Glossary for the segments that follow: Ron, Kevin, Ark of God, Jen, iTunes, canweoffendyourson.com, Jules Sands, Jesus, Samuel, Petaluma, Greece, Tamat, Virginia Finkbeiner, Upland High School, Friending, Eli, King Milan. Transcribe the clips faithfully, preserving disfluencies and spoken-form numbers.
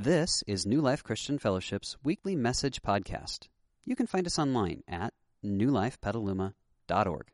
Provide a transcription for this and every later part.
This is New Life Christian Fellowship's weekly message podcast. You can find us online at new life petaluma dot org.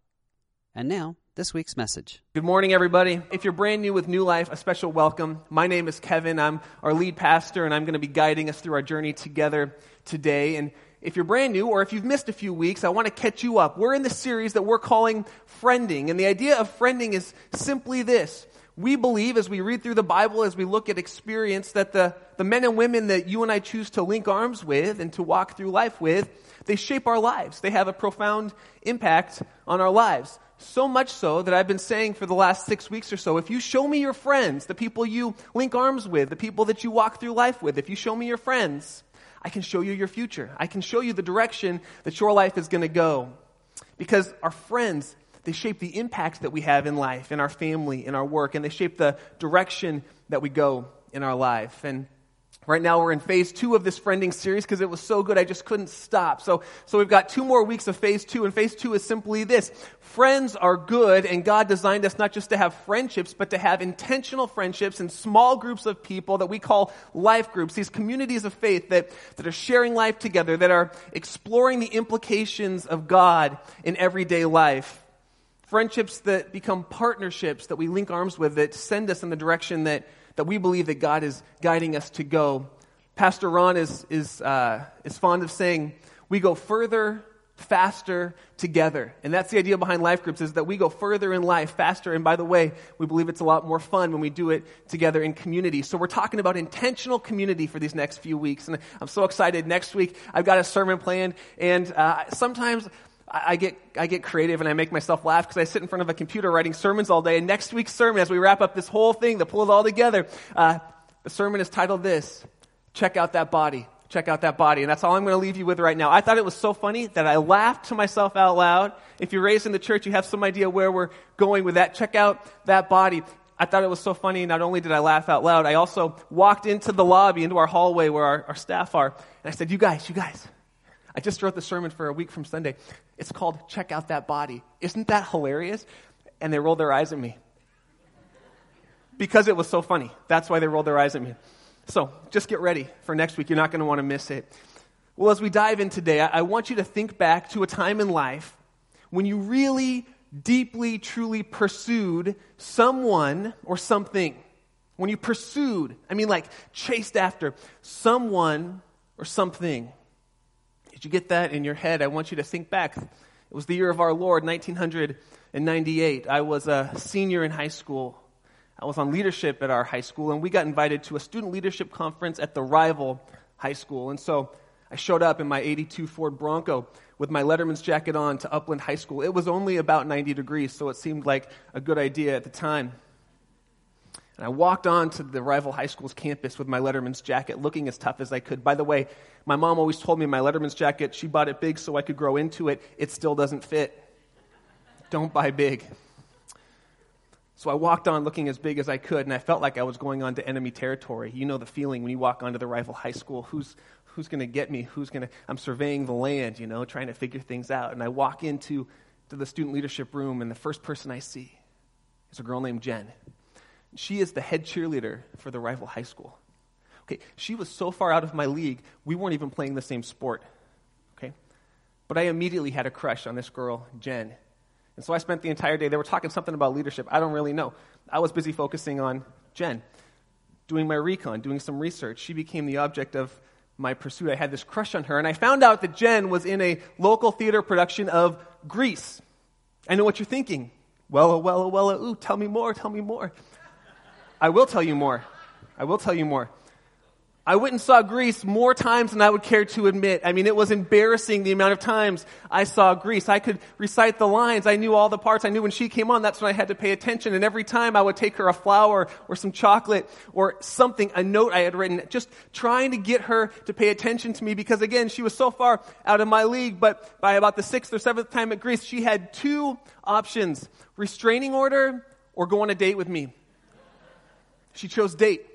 And now, this week's message. Good morning, everybody. If you're brand new with New Life, a special welcome. My name is Kevin. I'm our lead pastor, and I'm going to be guiding us through our journey together today. And if you're brand new or if you've missed a few weeks, I want to catch you up. We're in this series that we're calling Friending, and the idea of friending is simply this. We believe, as we read through the Bible, as we look at experience, that the, the men and women that you and I choose to link arms with and to walk through life with, they shape our lives. They have a profound impact on our lives. So much so that I've been saying for the last six weeks or so, if you show me your friends, the people you link arms with, the people that you walk through life with, if you show me your friends, I can show you your future. I can show you the direction that your life is going to go. Because our friends, they shape the impact that we have in life, in our family, in our work, and they shape the direction that we go in our life. And right now we're in phase two of this friending series because it was so good I just couldn't stop. So, so we've got two more weeks of phase two, and phase two is simply this. Friends are good, and God designed us not just to have friendships, but to have intentional friendships and small groups of people that we call life groups, these communities of faith that, that are sharing life together, that are exploring the implications of God in everyday life. Friendships that become partnerships that we link arms with that send us in the direction that, that we believe that God is guiding us to go. Pastor Ron is is uh, is fond of saying, we go further, faster, together. And that's the idea behind life groups, is that we go further in life, faster. And by the way, we believe it's a lot more fun when we do it together in community. So we're talking about intentional community for these next few weeks. And I'm so excited. Next week, I've got a sermon planned. And uh, sometimes... I get I get creative and I make myself laugh because I sit in front of a computer writing sermons all day. And next week's sermon, as we wrap up this whole thing to pull it all together, uh, the sermon is titled this: Check Out That Body. Check Out That Body. And that's all I'm going to leave you with right now. I thought it was so funny that I laughed to myself out loud. If you're raised in the church, you have some idea where we're going with that. Check out that body. I thought it was so funny. Not only did I laugh out loud, I also walked into the lobby, into our hallway where our, our staff are. And I said, you guys, you guys. I just wrote the sermon for a week from Sunday. It's called Check Out That Body. Isn't that hilarious? And they rolled their eyes at me. Because it was so funny. That's why they rolled their eyes at me. So just get ready for next week. You're not going to want to miss it. Well, as we dive in today, I, I want you to think back to a time in life when you really, deeply, truly pursued someone or something. When you pursued, I mean like chased after someone or something. Did you get that in your head? I want you to think back. It was the year of our Lord, nineteen ninety-eight. I was a senior in high school. I was on leadership at our high school, and we got invited to a student leadership conference at the rival high school. And so I showed up in my eighty-two Ford Bronco with my letterman's jacket on to Upland High School. It was only about ninety degrees, so it seemed like a good idea at the time. And I walked on to the rival high school's campus with my letterman's jacket, looking as tough as I could. By the way, my mom always told me my letterman's jacket, she bought it big so I could grow into it. It still doesn't fit. Don't buy big. So I walked on looking as big as I could, and I felt like I was going on to enemy territory. You know the feeling when you walk onto the rival high school. Who's who's going to get me? Who's going to? I'm surveying the land, you know, trying to figure things out. And I walk into to the student leadership room, and the first person I see is a girl named Jen. She is the head cheerleader for the rival high school. Okay, she was so far out of my league, we weren't even playing the same sport. Okay, but I immediately had a crush on this girl, Jen. And so I spent the entire day, they were talking something about leadership. I don't really know. I was busy focusing on Jen, doing my recon, doing some research. She became the object of my pursuit. I had this crush on her, and I found out that Jen was in a local theater production of Greece. I know what you're thinking. Well, oh, well, oh, well, oh, ooh, tell me more, tell me more. I will tell you more. I will tell you more. I went and saw Greece more times than I would care to admit. I mean, it was embarrassing the amount of times I saw Greece. I could recite the lines. I knew all the parts. I knew when she came on, that's when I had to pay attention. And every time I would take her a flower or some chocolate or something, a note I had written, just trying to get her to pay attention to me because, again, she was so far out of my league. But by about the sixth or seventh time at Greece, she had two options, restraining order or go on a date with me. She chose date.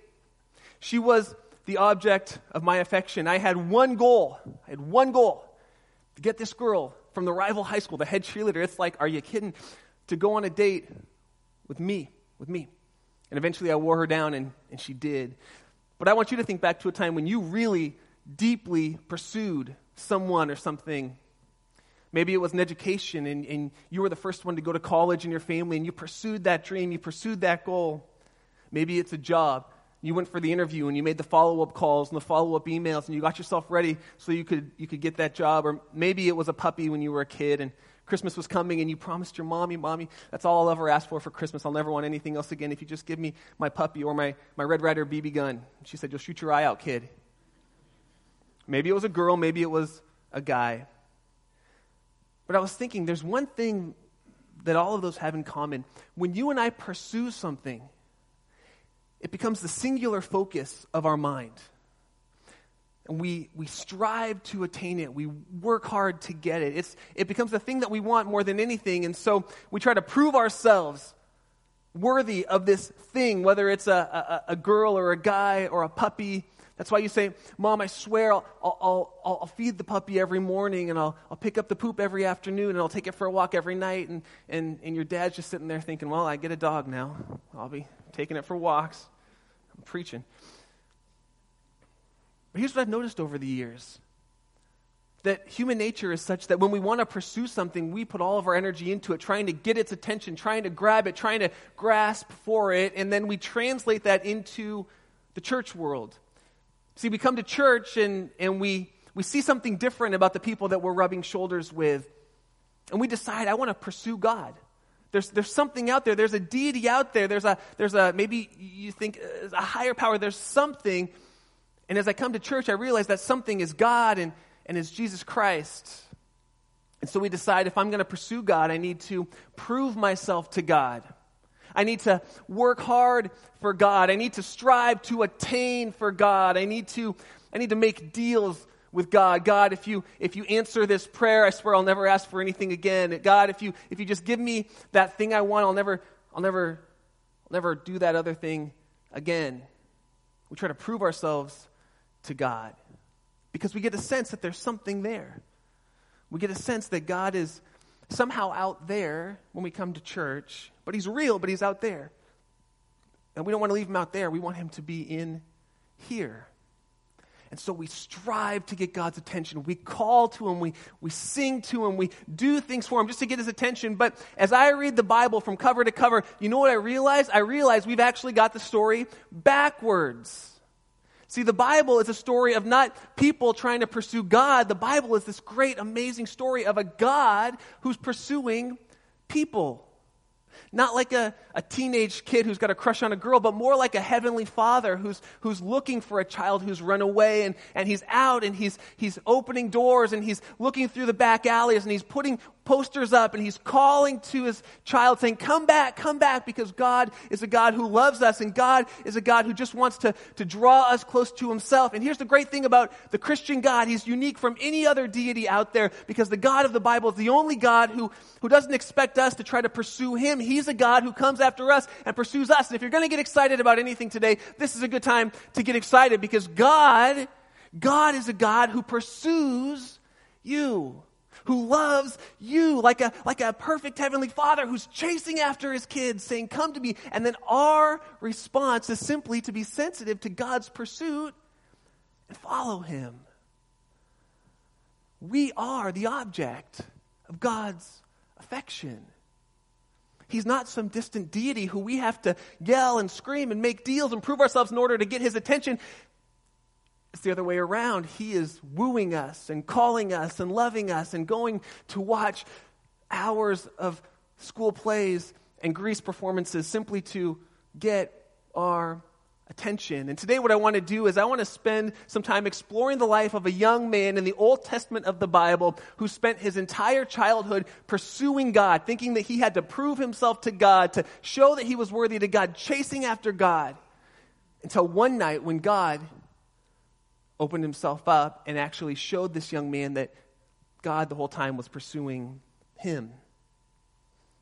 She was the object of my affection. I had one goal. I had one goal. To get this girl from the rival high school, the head cheerleader. It's like, are you kidding? To go on a date with me, with me. And eventually I wore her down, and, and she did. But I want you to think back to a time when you really deeply pursued someone or something. Maybe it was an education, and, and you were the first one to go to college in your family, and you pursued that dream, you pursued that goal. Maybe it's a job. You went for the interview, and you made the follow-up calls and the follow-up emails, and you got yourself ready so you could you could get that job. Or maybe it was a puppy when you were a kid, and Christmas was coming, and you promised your mommy, Mommy, that's all I'll ever ask for for Christmas. I'll never want anything else again if you just give me my puppy or my, my Red Ryder B B gun. She said, you'll shoot your eye out, kid. Maybe it was a girl, maybe it was a guy. But I was thinking, there's one thing that all of those have in common. When you and I pursue something, it becomes the singular focus of our mind. And we we strive to attain it. We work hard to get it. It's it becomes the thing that we want more than anything. And so we try to prove ourselves worthy of this thing, whether it's a, a, a girl or a guy or a puppy. That's why you say, Mom, I swear I'll, I'll, I'll, I'll feed the puppy every morning, and I'll, I'll pick up the poop every afternoon, and I'll take it for a walk every night. And, and, and your dad's just sitting there thinking, well, I get a dog now. I'll be taking it for walks. I'm preaching. But here's what I've noticed over the years. That human nature is such that when we want to pursue something, we put all of our energy into it, trying to get its attention, trying to grab it, trying to grasp for it. And then we translate that into the church world. See, we come to church and, and we, we see something different about the people that we're rubbing shoulders with. And we decide, I want to pursue God. There's there's something out there. There's a deity out there. There's a, there's a maybe you think uh, a higher power. There's something. And as I come to church, I realize that something is God and, and is Jesus Christ. And so we decide, if I'm going to pursue God, I need to prove myself to God. I need to work hard for God. I need to strive to attain for God. I need to I need to make deals with God. God, if you if you answer this prayer, I swear I'll never ask for anything again. God, if you if you just give me that thing I want, I'll never I'll never I'll never do that other thing again. We try to prove ourselves to God because we get a sense that there's something there. We get a sense that God is somehow out there when we come to church, but he's real, but he's out there. And we don't want to leave him out there. We want him to be in here. And so we strive to get God's attention. We call to him. We, we sing to him. We do things for him just to get his attention. But as I read the Bible from cover to cover, you know what I realize? I realize we've actually got the story backwards. See, the Bible is a story of not people trying to pursue God. The Bible is this great, amazing story of a God who's pursuing people. Not like a, a teenage kid who's got a crush on a girl, but more like a heavenly father who's who's looking for a child who's run away, and, and he's out, and he's he's opening doors, and he's looking through the back alleys, and he's putting posters up, and he's calling to his child saying, come back, come back, because God is a God who loves us, and God is a God who just wants to, to draw us close to himself. And here's the great thing about the Christian God. He's unique from any other deity out there, because the God of the Bible is the only God who, who doesn't expect us to try to pursue him. He's a God who comes after us and pursues us. And if you're going to get excited about anything today, this is a good time to get excited, because God, God is a God who pursues you, who loves you like a like a perfect heavenly father who's chasing after his kids, saying, come to me. And then our response is simply to be sensitive to God's pursuit and follow him. We are the object of God's affection. He's not some distant deity who we have to yell and scream and make deals and prove ourselves in order to get his attention. It's the other way around. He is wooing us and calling us and loving us and going to watch hours of school plays and Greece performances simply to get our attention. And today what I want to do is I want to spend some time exploring the life of a young man in the Old Testament of the Bible who spent his entire childhood pursuing God, thinking that he had to prove himself to God, to show that he was worthy to God, chasing after God, until one night when God opened himself up and actually showed this young man that God the whole time was pursuing him.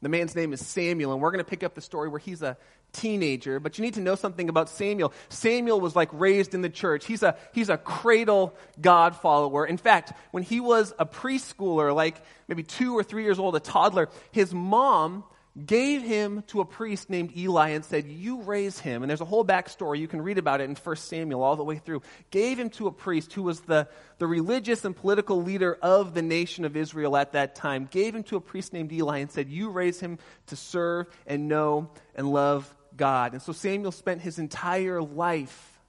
The man's name is Samuel, and we're going to pick up the story where he's a teenager, but you need to know something about Samuel. Samuel was like raised in the church. He's a he's a cradle God follower. In fact, when he was a preschooler, like maybe two or three years old, a toddler, his mom gave him to a priest named Eli and said, you raise him. And there's a whole backstory. You can read about it in First Samuel all the way through. Gave him to a priest who was the, the religious and political leader of the nation of Israel at that time. Gave him to a priest named Eli and said, you raise him to serve and know and love God. And so Samuel spent his entire life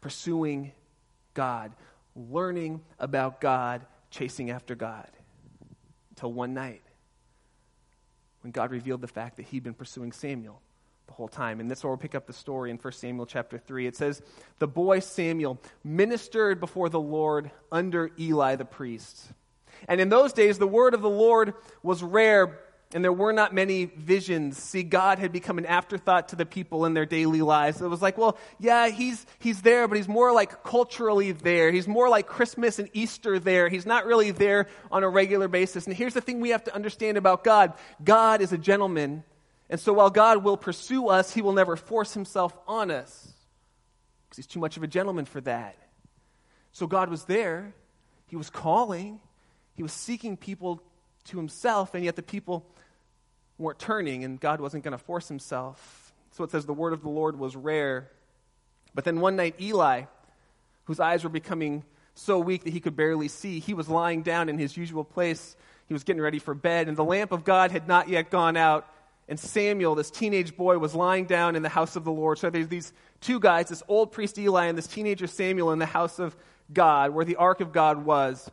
pursuing God, learning about God, chasing after God. Until one night, when God revealed the fact that he'd been pursuing Samuel the whole time. And that's where we'll pick up the story in First Samuel chapter three. It says, the boy Samuel ministered before the Lord under Eli the priest. And in those days, the word of the Lord was rare, and there were not many visions. See, God had become an afterthought to the people in their daily lives. It was like, well, yeah, he's he's there, but he's more like culturally there. He's more like Christmas and Easter there. He's not really there on a regular basis. And here's the thing we have to understand about God. God is a gentleman. And so while God will pursue us, he will never force himself on us, because he's too much of a gentleman for that. So God was there. He was calling. He was seeking people to himself, and yet the people weren't turning, and God wasn't going to force himself. So it says the word of the Lord was rare. But then one night Eli, whose eyes were becoming so weak that he could barely see, he was lying down in his usual place. He was getting ready for bed, and the lamp of God had not yet gone out. And Samuel, this teenage boy, was lying down in the house of the Lord. So there's these two guys, this old priest Eli and this teenager Samuel, in the house of God, where the Ark of God was.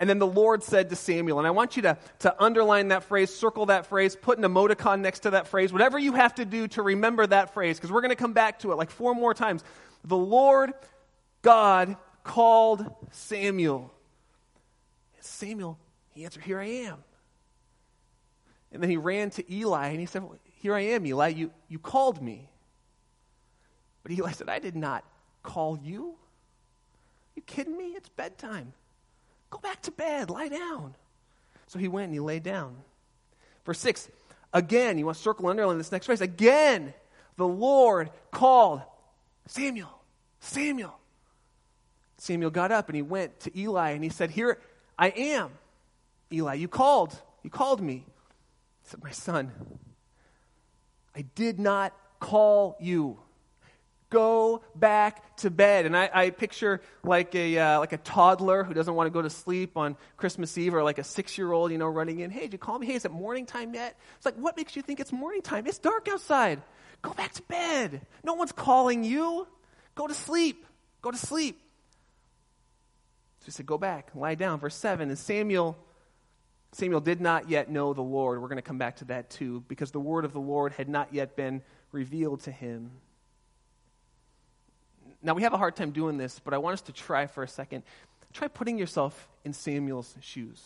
And then the Lord said to Samuel, and I want you to, to underline that phrase, circle that phrase, put an emoticon next to that phrase, whatever you have to do to remember that phrase, because we're going to come back to it like four more times. The Lord God called Samuel. And Samuel, he answered, here I am. And then he ran to Eli and he said, well, here I am, Eli, you, you called me. But Eli said, I did not call you. Are you kidding me? It's bedtime. Go back to bed. Lie down. So he went and he lay down. Verse six, again, you want to circle and underline this next phrase. Again, the Lord called Samuel, Samuel. Samuel got up and he went to Eli and he said, here I am, Eli. You called. You called me. He said, my son, I did not call you. Go back to bed. And I, I picture like a uh, like a toddler who doesn't want to go to sleep on Christmas Eve, or like a six-year-old, you know, running in. Hey, did you call me? Hey, is it morning time yet? It's like, what makes you think it's morning time? It's dark outside. Go back to bed. No one's calling you. Go to sleep. Go to sleep. So he said, go back, lie down. Verse seven, and Samuel, Samuel did not yet know the Lord. We're going to come back to that too, because the word of the Lord had not yet been revealed to him. Now, we have a hard time doing this, but I want us to try for a second. Try putting yourself in Samuel's shoes.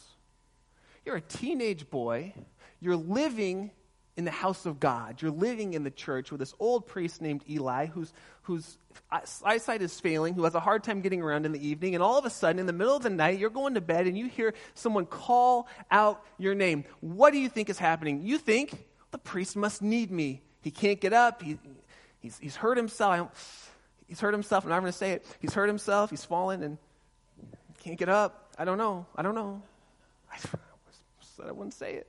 You're a teenage boy. You're living in the house of God. You're living in the church with this old priest named Eli whose whose eyesight is failing, who has a hard time getting around in the evening, and all of a sudden, in the middle of the night, you're going to bed, and you hear someone call out your name. What do you think is happening? You think, the priest must need me. He can't get up. He, he's, he's hurt himself. I don't... He's hurt himself. I'm not going to say it. He's hurt himself. He's fallen and can't get up. I don't know. I don't know. I said I wouldn't say it.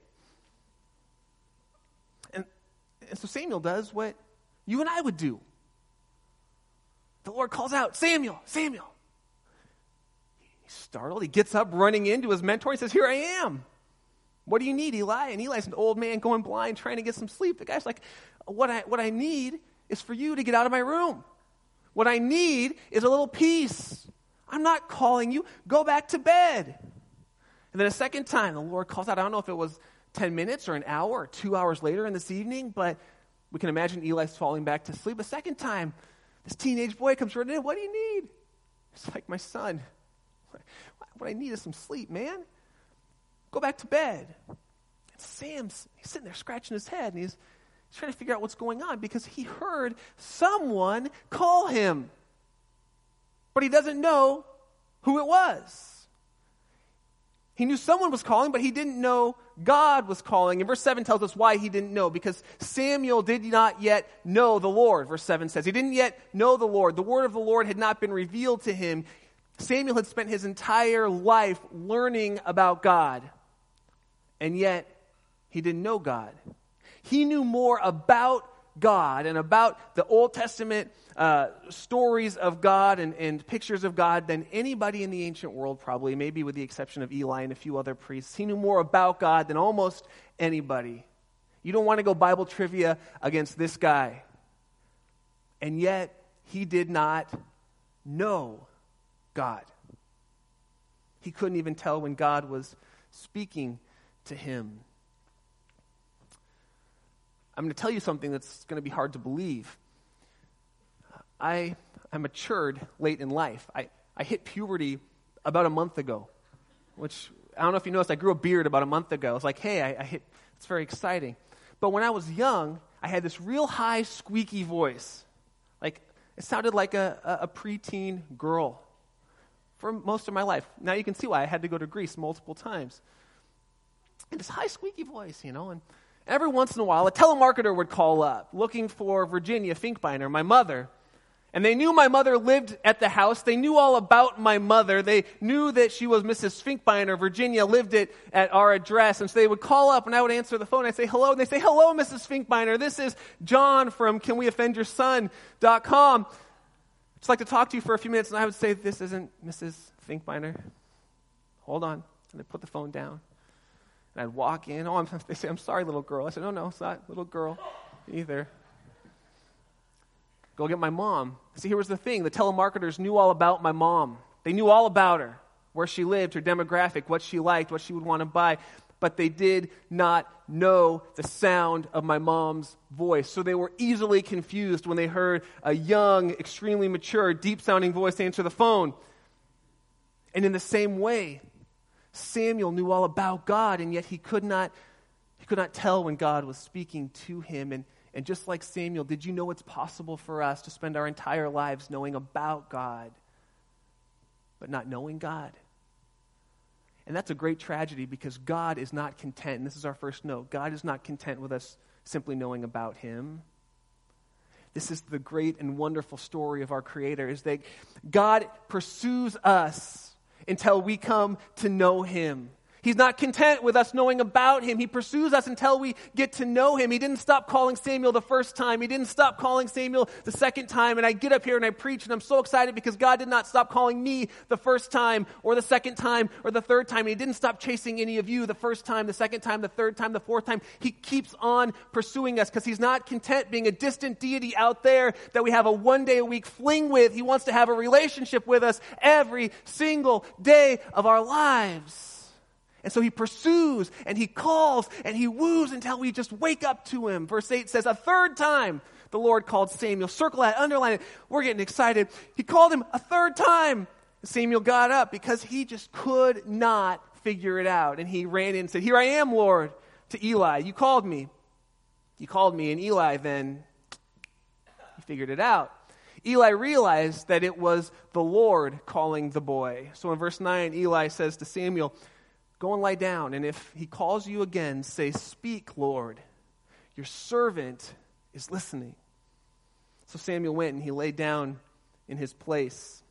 And, and so Samuel does what you and I would do. The Lord calls out, Samuel, Samuel. He's startled. He gets up running into his mentor. He says, here I am. What do you need, Eli? And Eli's an old man going blind, trying to get some sleep. The guy's like, what I what I need is for you to get out of my room. What I need is a little peace. I'm not calling you. Go back to bed. And then a second time, the Lord calls out. I don't know if it was ten minutes or an hour or two hours later in this evening, but we can imagine Eli's falling back to sleep. A second time, this teenage boy comes running in. What do you need? It's like, my son, what I need is some sleep, man. Go back to bed. And Sam's he's sitting there scratching his head, and he's trying to figure out what's going on, because he heard someone call him, but he doesn't know who it was. He knew someone was calling, but he didn't know God was calling. And verse seven tells us why he didn't know, because Samuel did not yet know the Lord. Verse seven says he didn't yet know the Lord. The word of the Lord had not been revealed to him. Samuel had spent his entire life learning about God, and yet He didn't know God. He knew more about God and about the Old Testament uh, stories of God and, and pictures of God than anybody in the ancient world, probably, maybe with the exception of Eli and a few other priests. He knew more about God than almost anybody. You don't want to go Bible trivia against this guy. And yet, he did not know God. He couldn't even tell when God was speaking to him. I'm going to tell you something that's going to be hard to believe. I I matured late in life. I, I hit puberty about a month ago, which I don't know if you noticed, I grew a beard about a month ago. I was like, hey, I, I hit, it's very exciting. But when I was young, I had this real high, squeaky voice. Like, it sounded like a, a, a preteen girl for most of my life. Now you can see why I had to go to Greece multiple times. And this high, squeaky voice, you know, and every once in a while, a telemarketer would call up looking for Virginia Finkbeiner, my mother. And they knew my mother lived at the house. They knew all about my mother. They knew that she was Missus Finkbeiner. Virginia lived it at our address. And so they would call up, and I would answer the phone. I'd say, hello. And they'd say, hello, Missus Finkbeiner. This is John from can we offend your son dot com. I'd just like to talk to you for a few minutes. And I would say, this isn't Missus Finkbeiner. Hold on. And they'd put the phone down. And I'd walk in. Oh, I'm, they say, I'm sorry, little girl. I said, no, no, it's not little girl either. Go get my mom. See, here was the thing. The telemarketers knew all about my mom. They knew all about her, where she lived, her demographic, what she liked, what she would want to buy. But they did not know the sound of my mom's voice. So they were easily confused when they heard a young, extremely mature, deep-sounding voice answer the phone. And in the same way, Samuel knew all about God, and yet he could not he could not tell when God was speaking to him. And, and just like Samuel, did you know it's possible for us to spend our entire lives knowing about God, but not knowing God? And that's a great tragedy because God is not content. And this is our first note. God is not content with us simply knowing about him. This is the great and wonderful story of our Creator, is that God pursues us until we come to know him. He's not content with us knowing about him. He pursues us until we get to know him. He didn't stop calling Samuel the first time. He didn't stop calling Samuel the second time. And I get up here and I preach and I'm so excited because God did not stop calling me the first time or the second time or the third time. And he didn't stop chasing any of you the first time, the second time, the third time, the fourth time. He keeps on pursuing us because he's not content being a distant deity out there that we have a one day a week fling with. He wants to have a relationship with us every single day of our lives. And so he pursues, and he calls, and he woos until we just wake up to him. Verse eight says, a third time the Lord called Samuel. Circle that, underline it. We're getting excited. He called him a third time. Samuel got up because he just could not figure it out. And he ran in and said, here I am, Lord, to Eli. You called me. You called me, and Eli then, he figured it out. Eli realized that it was the Lord calling the boy. So in verse nine, Eli says to Samuel, go and lie down, and if he calls you again, say, speak, Lord. Your servant is listening. So Samuel went, and he lay down in his place.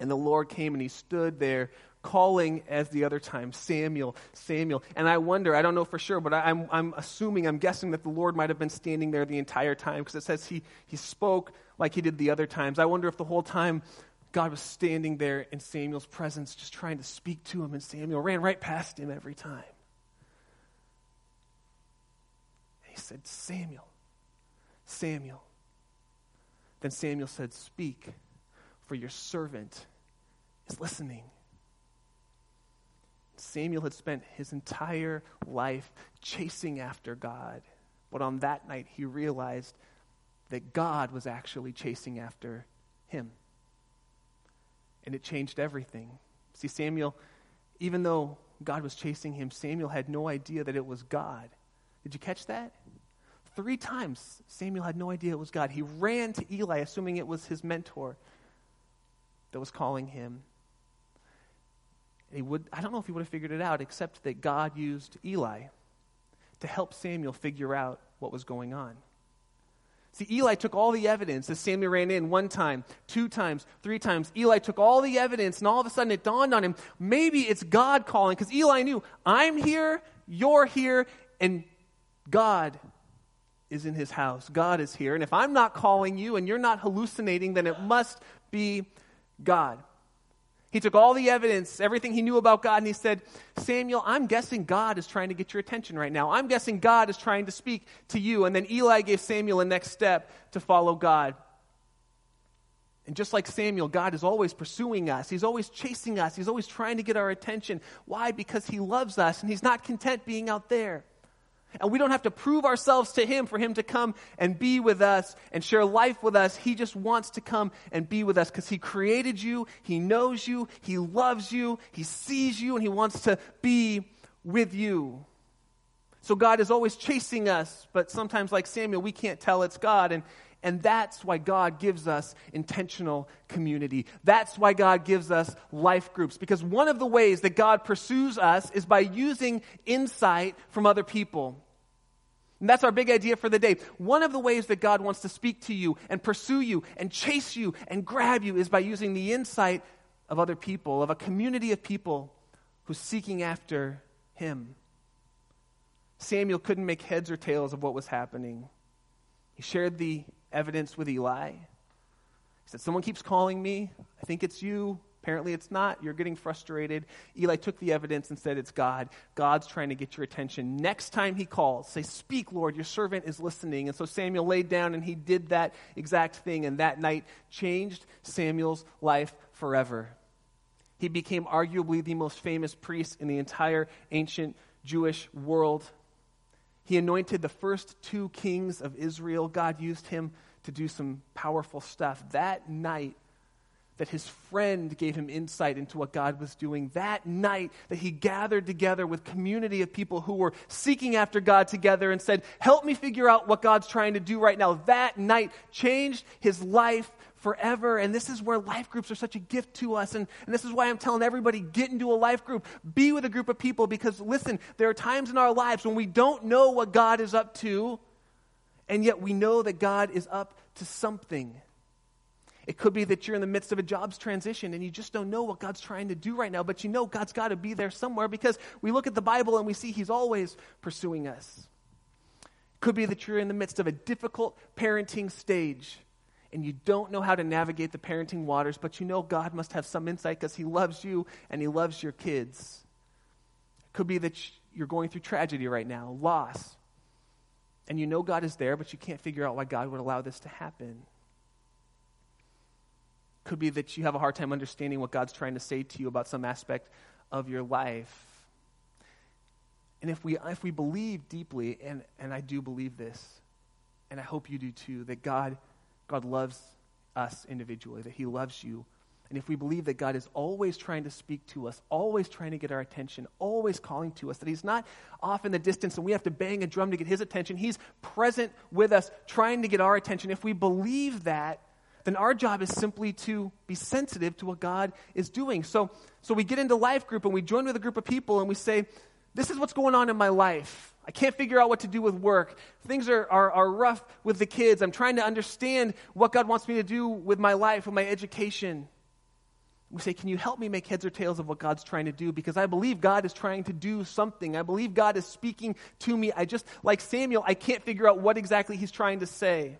And the Lord came, and he stood there, calling as the other time, Samuel, Samuel. And I wonder, I don't know for sure, but I'm, I'm assuming, I'm guessing that the Lord might have been standing there the entire time, because it says he, he spoke like he did the other times. I wonder if the whole time God was standing there in Samuel's presence, just trying to speak to him, and Samuel ran right past him every time. And he said, Samuel, Samuel. Then Samuel said, speak, for your servant is listening. Samuel had spent his entire life chasing after God, but on that night he realized that God was actually chasing after him. And it changed everything. See, Samuel, even though God was chasing him, Samuel had no idea that it was God. Did you catch that? Three times, Samuel had no idea it was God. He ran to Eli, assuming it was his mentor that was calling him. And he would, I don't know if he would have figured it out, except that God used Eli to help Samuel figure out what was going on. See, Eli took all the evidence as Samuel ran in one time, two times, three times. Eli took all the evidence, and all of a sudden it dawned on him, maybe it's God calling, because Eli knew, I'm here, you're here, And God is in his house. God is here. And if I'm not calling you and you're not hallucinating, then it must be God. He took all the evidence, everything he knew about God, and he said, Samuel, I'm guessing God is trying to get your attention right now. I'm guessing God is trying to speak to you. And then Eli gave Samuel a next step to follow God. And just like Samuel, God is always pursuing us. He's always chasing us. He's always trying to get our attention. Why? Because he loves us, and he's not content being out there. And we don't have to prove ourselves to him for him to come and be with us and share life with us. He just wants to come and be with us because he created you, he knows you, he loves you, he sees you, and he wants to be with you. So God is always chasing us, but sometimes like Samuel, we can't tell it's God, and And that's why God gives us intentional community. That's why God gives us life groups. Because one of the ways that God pursues us is by using insight from other people. And that's our big idea for the day. One of the ways that God wants to speak to you and pursue you and chase you and grab you is by using the insight of other people, of a community of people who's seeking after him. Samuel couldn't make heads or tails of what was happening. He shared the evidence with Eli. He said, someone keeps calling me. I think it's you. Apparently it's not. You're getting frustrated. Eli took the evidence and said, it's God. God's trying to get your attention. Next time he calls, say, speak, Lord, your servant is listening. And so Samuel laid down and he did that exact thing. And that night changed Samuel's life forever. He became arguably the most famous priest in the entire ancient Jewish world. He anointed the first two kings of Israel. God used him to do some powerful stuff. That night that his friend gave him insight into what God was doing, that night that he gathered together with community of people who were seeking after God together and said, help me figure out what God's trying to do right now. That night changed his life forever. And this is where life groups are such a gift to us. And, and this is why I'm telling everybody, get into a life group. Be with a group of people because, listen, there are times in our lives when we don't know what God is up to, and yet we know that God is up to something. It could be that you're in the midst of a job's transition and you just don't know what God's trying to do right now, but you know God's got to be there somewhere because we look at the Bible and we see he's always pursuing us. It could be that you're in the midst of a difficult parenting stage and you don't know how to navigate the parenting waters, but you know God must have some insight because he loves you and he loves your kids. It could be that you're going through tragedy right now, loss, and you know God is there, but you can't figure out why God would allow this to happen. It could be that you have a hard time understanding what God's trying to say to you about some aspect of your life. And if we if we believe deeply, and, and I do believe this, and I hope you do too, that God God loves us individually, that he loves you. And if we believe that God is always trying to speak to us, always trying to get our attention, always calling to us, that he's not off in the distance and we have to bang a drum to get his attention. He's present with us, trying to get our attention. If we believe that, then our job is simply to be sensitive to what God is doing. So, so we get into life group and we join with a group of people and we say, this is what's going on in my life. I can't figure out what to do with work. Things are, are, are rough with the kids. I'm trying to understand what God wants me to do with my life, with my education. We say, can you help me make heads or tails of what God's trying to do? Because I believe God is trying to do something. I believe God is speaking to me. I just, like Samuel, I can't figure out what exactly he's trying to say.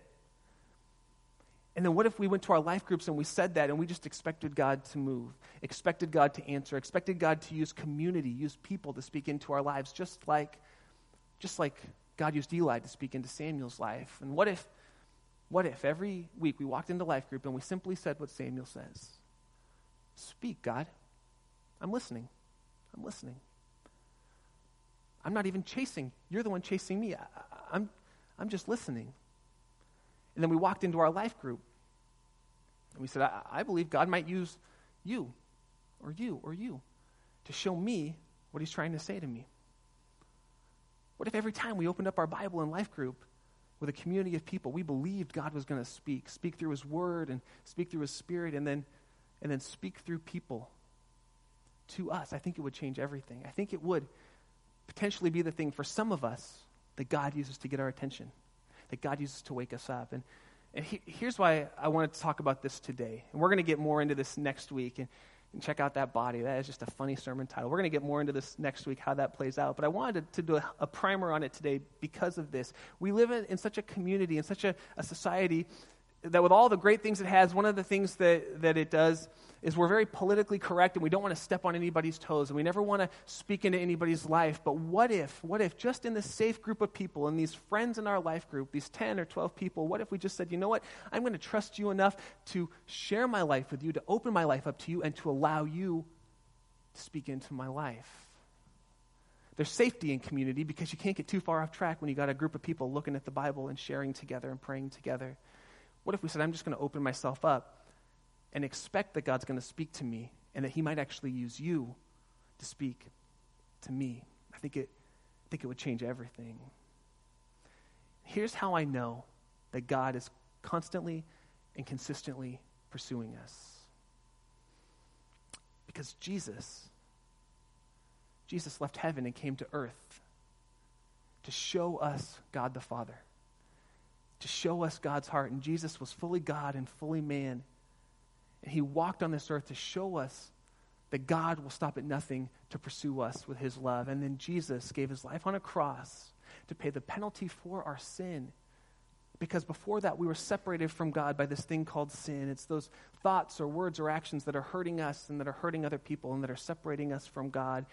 And then what if we went to our life groups and we said that and we just expected God to move, expected God to answer, expected God to use community, use people to speak into our lives, just like Just like God used Eli to speak into Samuel's life. And what if, what if every week we walked into life group and we simply said what Samuel says? Speak, God. I'm listening. I'm listening. I'm not even chasing. You're the one chasing me. I, I'm, I'm just listening. And then we walked into our life group and we said, I, I believe God might use you or you or you to show me what he's trying to say to me. What if every time we opened up our Bible and life group with a community of people, we believed God was going to speak, speak through his word and speak through his spirit and then and then speak through people to us? I think it would change everything. I think it would potentially be the thing for some of us that God uses to get our attention, that God uses to wake us up. And, and he, here's why I wanted to talk about this today. And we're going to get more into this next week. And and check out that body. That is just a funny sermon title. We're going to get more into this next week, how that plays out. But I wanted to, to do a, a primer on it today because of this. We live in, in such a community, in such a, a society, that with all the great things it has, one of the things that, that it does is we're very politically correct, and we don't want to step on anybody's toes, and we never want to speak into anybody's life. But what if, what if just in this safe group of people, in these friends in our life group, these ten or twelve people, what if we just said, you know what, I'm going to trust you enough to share my life with you, to open my life up to you, and to allow you to speak into my life. There's safety in community because you can't get too far off track when you got a group of people looking at the Bible and sharing together and praying together. What if we said, I'm just going to open myself up and expect that God's going to speak to me and that he might actually use you to speak to me? I think it, I think it would change everything. Here's how I know that God is constantly and consistently pursuing us. Because Jesus, Jesus left heaven and came to earth to show us God the Father, to show us God's heart. And Jesus was fully God and fully man. And he walked on this earth to show us that God will stop at nothing to pursue us with his love. And then Jesus gave his life on a cross to pay the penalty for our sin. Because before that, we were separated from God by this thing called sin. It's those thoughts or words or actions that are hurting us and that are hurting other people and that are separating us from God.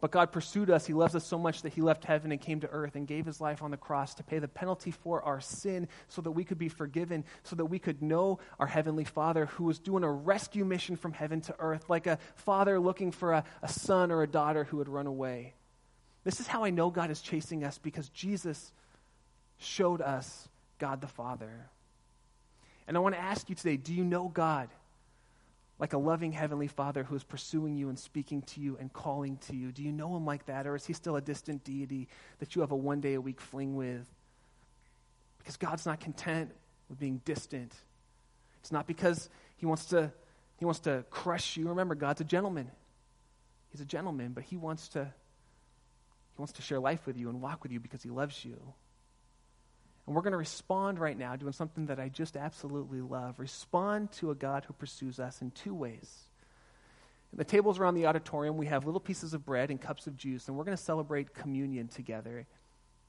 But God pursued us. He loves us so much that he left heaven and came to earth and gave his life on the cross to pay the penalty for our sin so that we could be forgiven, so that we could know our Heavenly Father, who was doing a rescue mission from heaven to earth, like a father looking for a, a son or a daughter who had run away. This is how I know God is chasing us, because Jesus showed us God the Father. And I want to ask you today, do you know God like a loving Heavenly Father who is pursuing you and speaking to you and calling to you? Do you know him like that, or is he still a distant deity that you have a one-day-a-week fling with? Because God's not content with being distant. It's not because he wants to he wants to crush you. Remember, God's a gentleman. He's a gentleman, but he wants to he wants to share life with you and walk with you because he loves you. And we're going to respond right now doing something that I just absolutely love. Respond to a God who pursues us in two ways. And the tables around the auditorium, we have little pieces of bread and cups of juice, and we're going to celebrate communion together.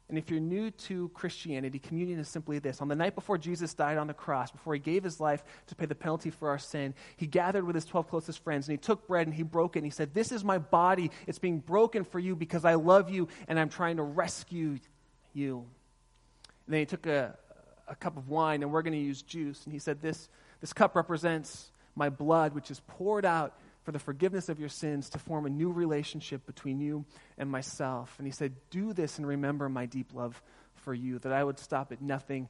And if you're new to Christianity, communion is simply this. On the night before Jesus died on the cross, before he gave his life to pay the penalty for our sin, he gathered with his twelve closest friends, and he took bread and he broke it, and he said, "This is my body. It's being broken for you because I love you and I'm trying to rescue you." And then he took a, a cup of wine, and we're going to use juice. And he said, this, this cup represents my blood, which is poured out for the forgiveness of your sins to form a new relationship between you and myself. And he said, do this and remember my deep love for you, that I would stop at nothing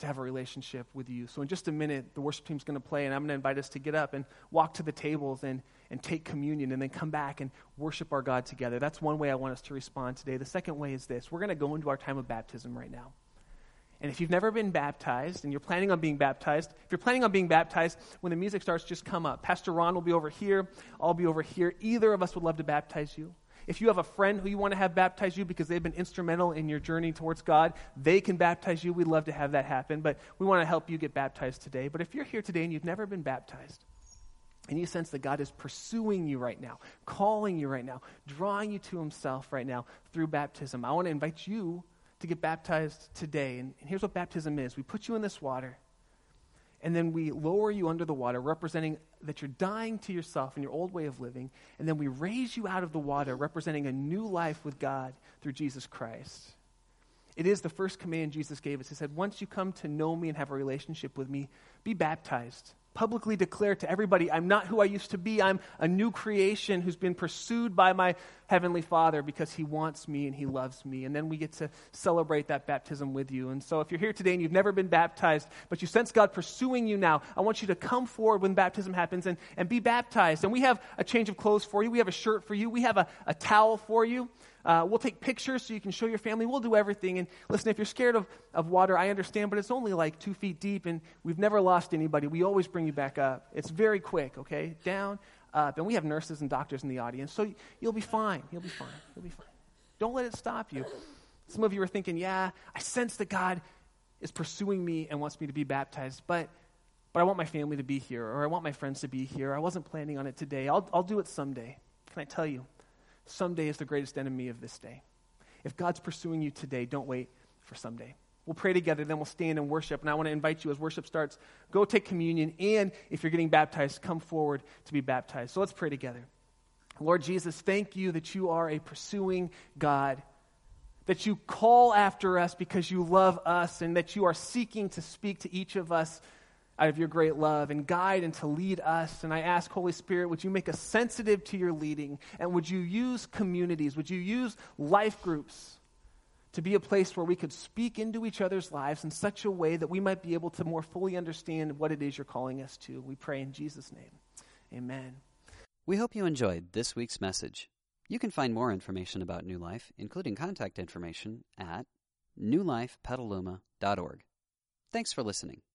to have a relationship with you. So in just a minute, the worship team's going to play, and I'm going to invite us to get up and walk to the tables and, and take communion, and then come back and worship our God together. That's one way I want us to respond today. The second way is this. We're going to go into our time of baptism right now. And if you've never been baptized and you're planning on being baptized, if you're planning on being baptized, when the music starts, just come up. Pastor Ron will be over here. I'll be over here. Either of us would love to baptize you. If you have a friend who you want to have baptize you because they've been instrumental in your journey towards God, they can baptize you. We'd love to have that happen, but we want to help you get baptized today. But if you're here today and you've never been baptized, and you sense that God is pursuing you right now, calling you right now, drawing you to himself right now through baptism, I want to invite you to get baptized today. And, and here's what baptism is. We put you in this water, and then we lower you under the water, representing that you're dying to yourself and your old way of living, and then we raise you out of the water, representing a new life with God through Jesus Christ. It is the first command Jesus gave us. He said, once you come to know me and have a relationship with me, be baptized. Publicly declare to everybody, I'm not who I used to be. I'm a new creation who's been pursued by my Heavenly Father because he wants me and he loves me. And then we get to celebrate that baptism with you. And so if you're here today and you've never been baptized, but you sense God pursuing you now, I want you to come forward when baptism happens and, and be baptized. And we have a change of clothes for you. We have a shirt for you. We have a, a towel for you. Uh, we'll take pictures so you can show your family. We'll do everything. And listen, if you're scared of, of water, I understand, but it's only like two feet deep, and we've never lost anybody. We always bring you back up. It's very quick, okay? Down, up. And we have nurses and doctors in the audience, so you'll be fine. You'll be fine. You'll be fine. Don't let it stop you. Some of you are thinking, yeah, I sense that God is pursuing me and wants me to be baptized, but but I want my family to be here, or I want my friends to be here. I wasn't planning on it today. I'll, I'll do it someday. Can I tell you, someday is the greatest enemy of this day. If God's pursuing you today, don't wait for someday. We'll pray together, then we'll stand and worship. And I want to invite you as worship starts, go take communion. And if you're getting baptized, come forward to be baptized. So let's pray together. Lord Jesus, thank you that you are a pursuing God, that you call after us because you love us, and that you are seeking to speak to each of us out of your great love and guide and to lead us. And I ask, Holy Spirit, would you make us sensitive to your leading? And would you use communities? Would you use life groups to be a place where we could speak into each other's lives in such a way that we might be able to more fully understand what it is you're calling us to? We pray in Jesus' name. Amen. We hope you enjoyed this week's message. You can find more information about New Life, including contact information, at new life petaluma dot org. Thanks for listening.